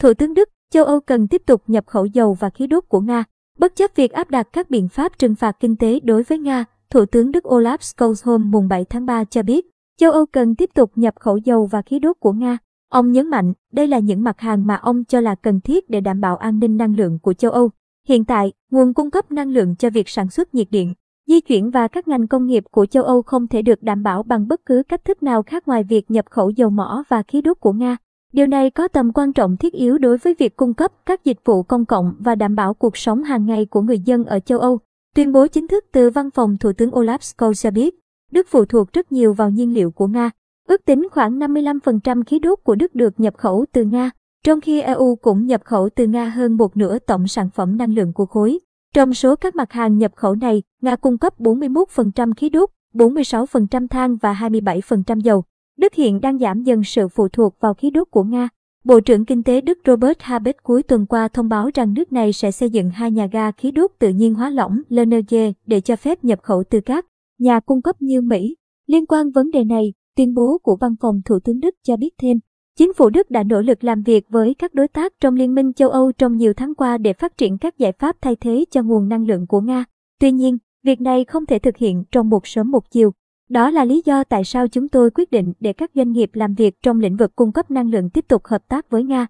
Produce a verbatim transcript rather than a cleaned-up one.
Thủ tướng Đức, châu Âu cần tiếp tục nhập khẩu dầu và khí đốt của Nga. Bất chấp việc áp đặt các biện pháp trừng phạt kinh tế đối với Nga, Thủ tướng Đức Olaf Scholz hôm mùng bảy tháng ba cho biết, châu Âu cần tiếp tục nhập khẩu dầu và khí đốt của Nga. Ông nhấn mạnh, đây là những mặt hàng mà ông cho là cần thiết để đảm bảo an ninh năng lượng của châu Âu. Hiện tại, nguồn cung cấp năng lượng cho việc sản xuất nhiệt điện, di chuyển và các ngành công nghiệp của châu Âu không thể được đảm bảo bằng bất cứ cách thức nào khác ngoài việc nhập khẩu dầu mỏ và khí đốt của Nga. Điều này có tầm quan trọng thiết yếu đối với việc cung cấp các dịch vụ công cộng và đảm bảo cuộc sống hàng ngày của người dân ở châu Âu. Tuyên bố chính thức từ văn phòng Thủ tướng Olaf Scholz cho biết, Đức phụ thuộc rất nhiều vào nhiên liệu của Nga. Ước tính khoảng năm mươi lăm phần trăm khí đốt của Đức được nhập khẩu từ Nga, trong khi e u cũng nhập khẩu từ Nga hơn một nửa tổng sản phẩm năng lượng của khối. Trong số các mặt hàng nhập khẩu này, Nga cung cấp bốn mươi mốt phần trăm khí đốt, bốn mươi sáu phần trăm than và hai mươi bảy phần trăm dầu. Đức hiện đang giảm dần sự phụ thuộc vào khí đốt của Nga. Bộ trưởng Kinh tế Đức Robert Habeck cuối tuần qua thông báo rằng nước này sẽ xây dựng hai nhà ga khí đốt tự nhiên hóa lỏng L N G để cho phép nhập khẩu từ các nhà cung cấp như Mỹ. Liên quan vấn đề này, tuyên bố của Văn phòng Thủ tướng Đức cho biết thêm, chính phủ Đức đã nỗ lực làm việc với các đối tác trong Liên minh châu Âu trong nhiều tháng qua để phát triển các giải pháp thay thế cho nguồn năng lượng của Nga. Tuy nhiên, việc này không thể thực hiện trong một sớm một chiều. Đó là lý do tại sao chúng tôi quyết định để các doanh nghiệp làm việc trong lĩnh vực cung cấp năng lượng tiếp tục hợp tác với Nga.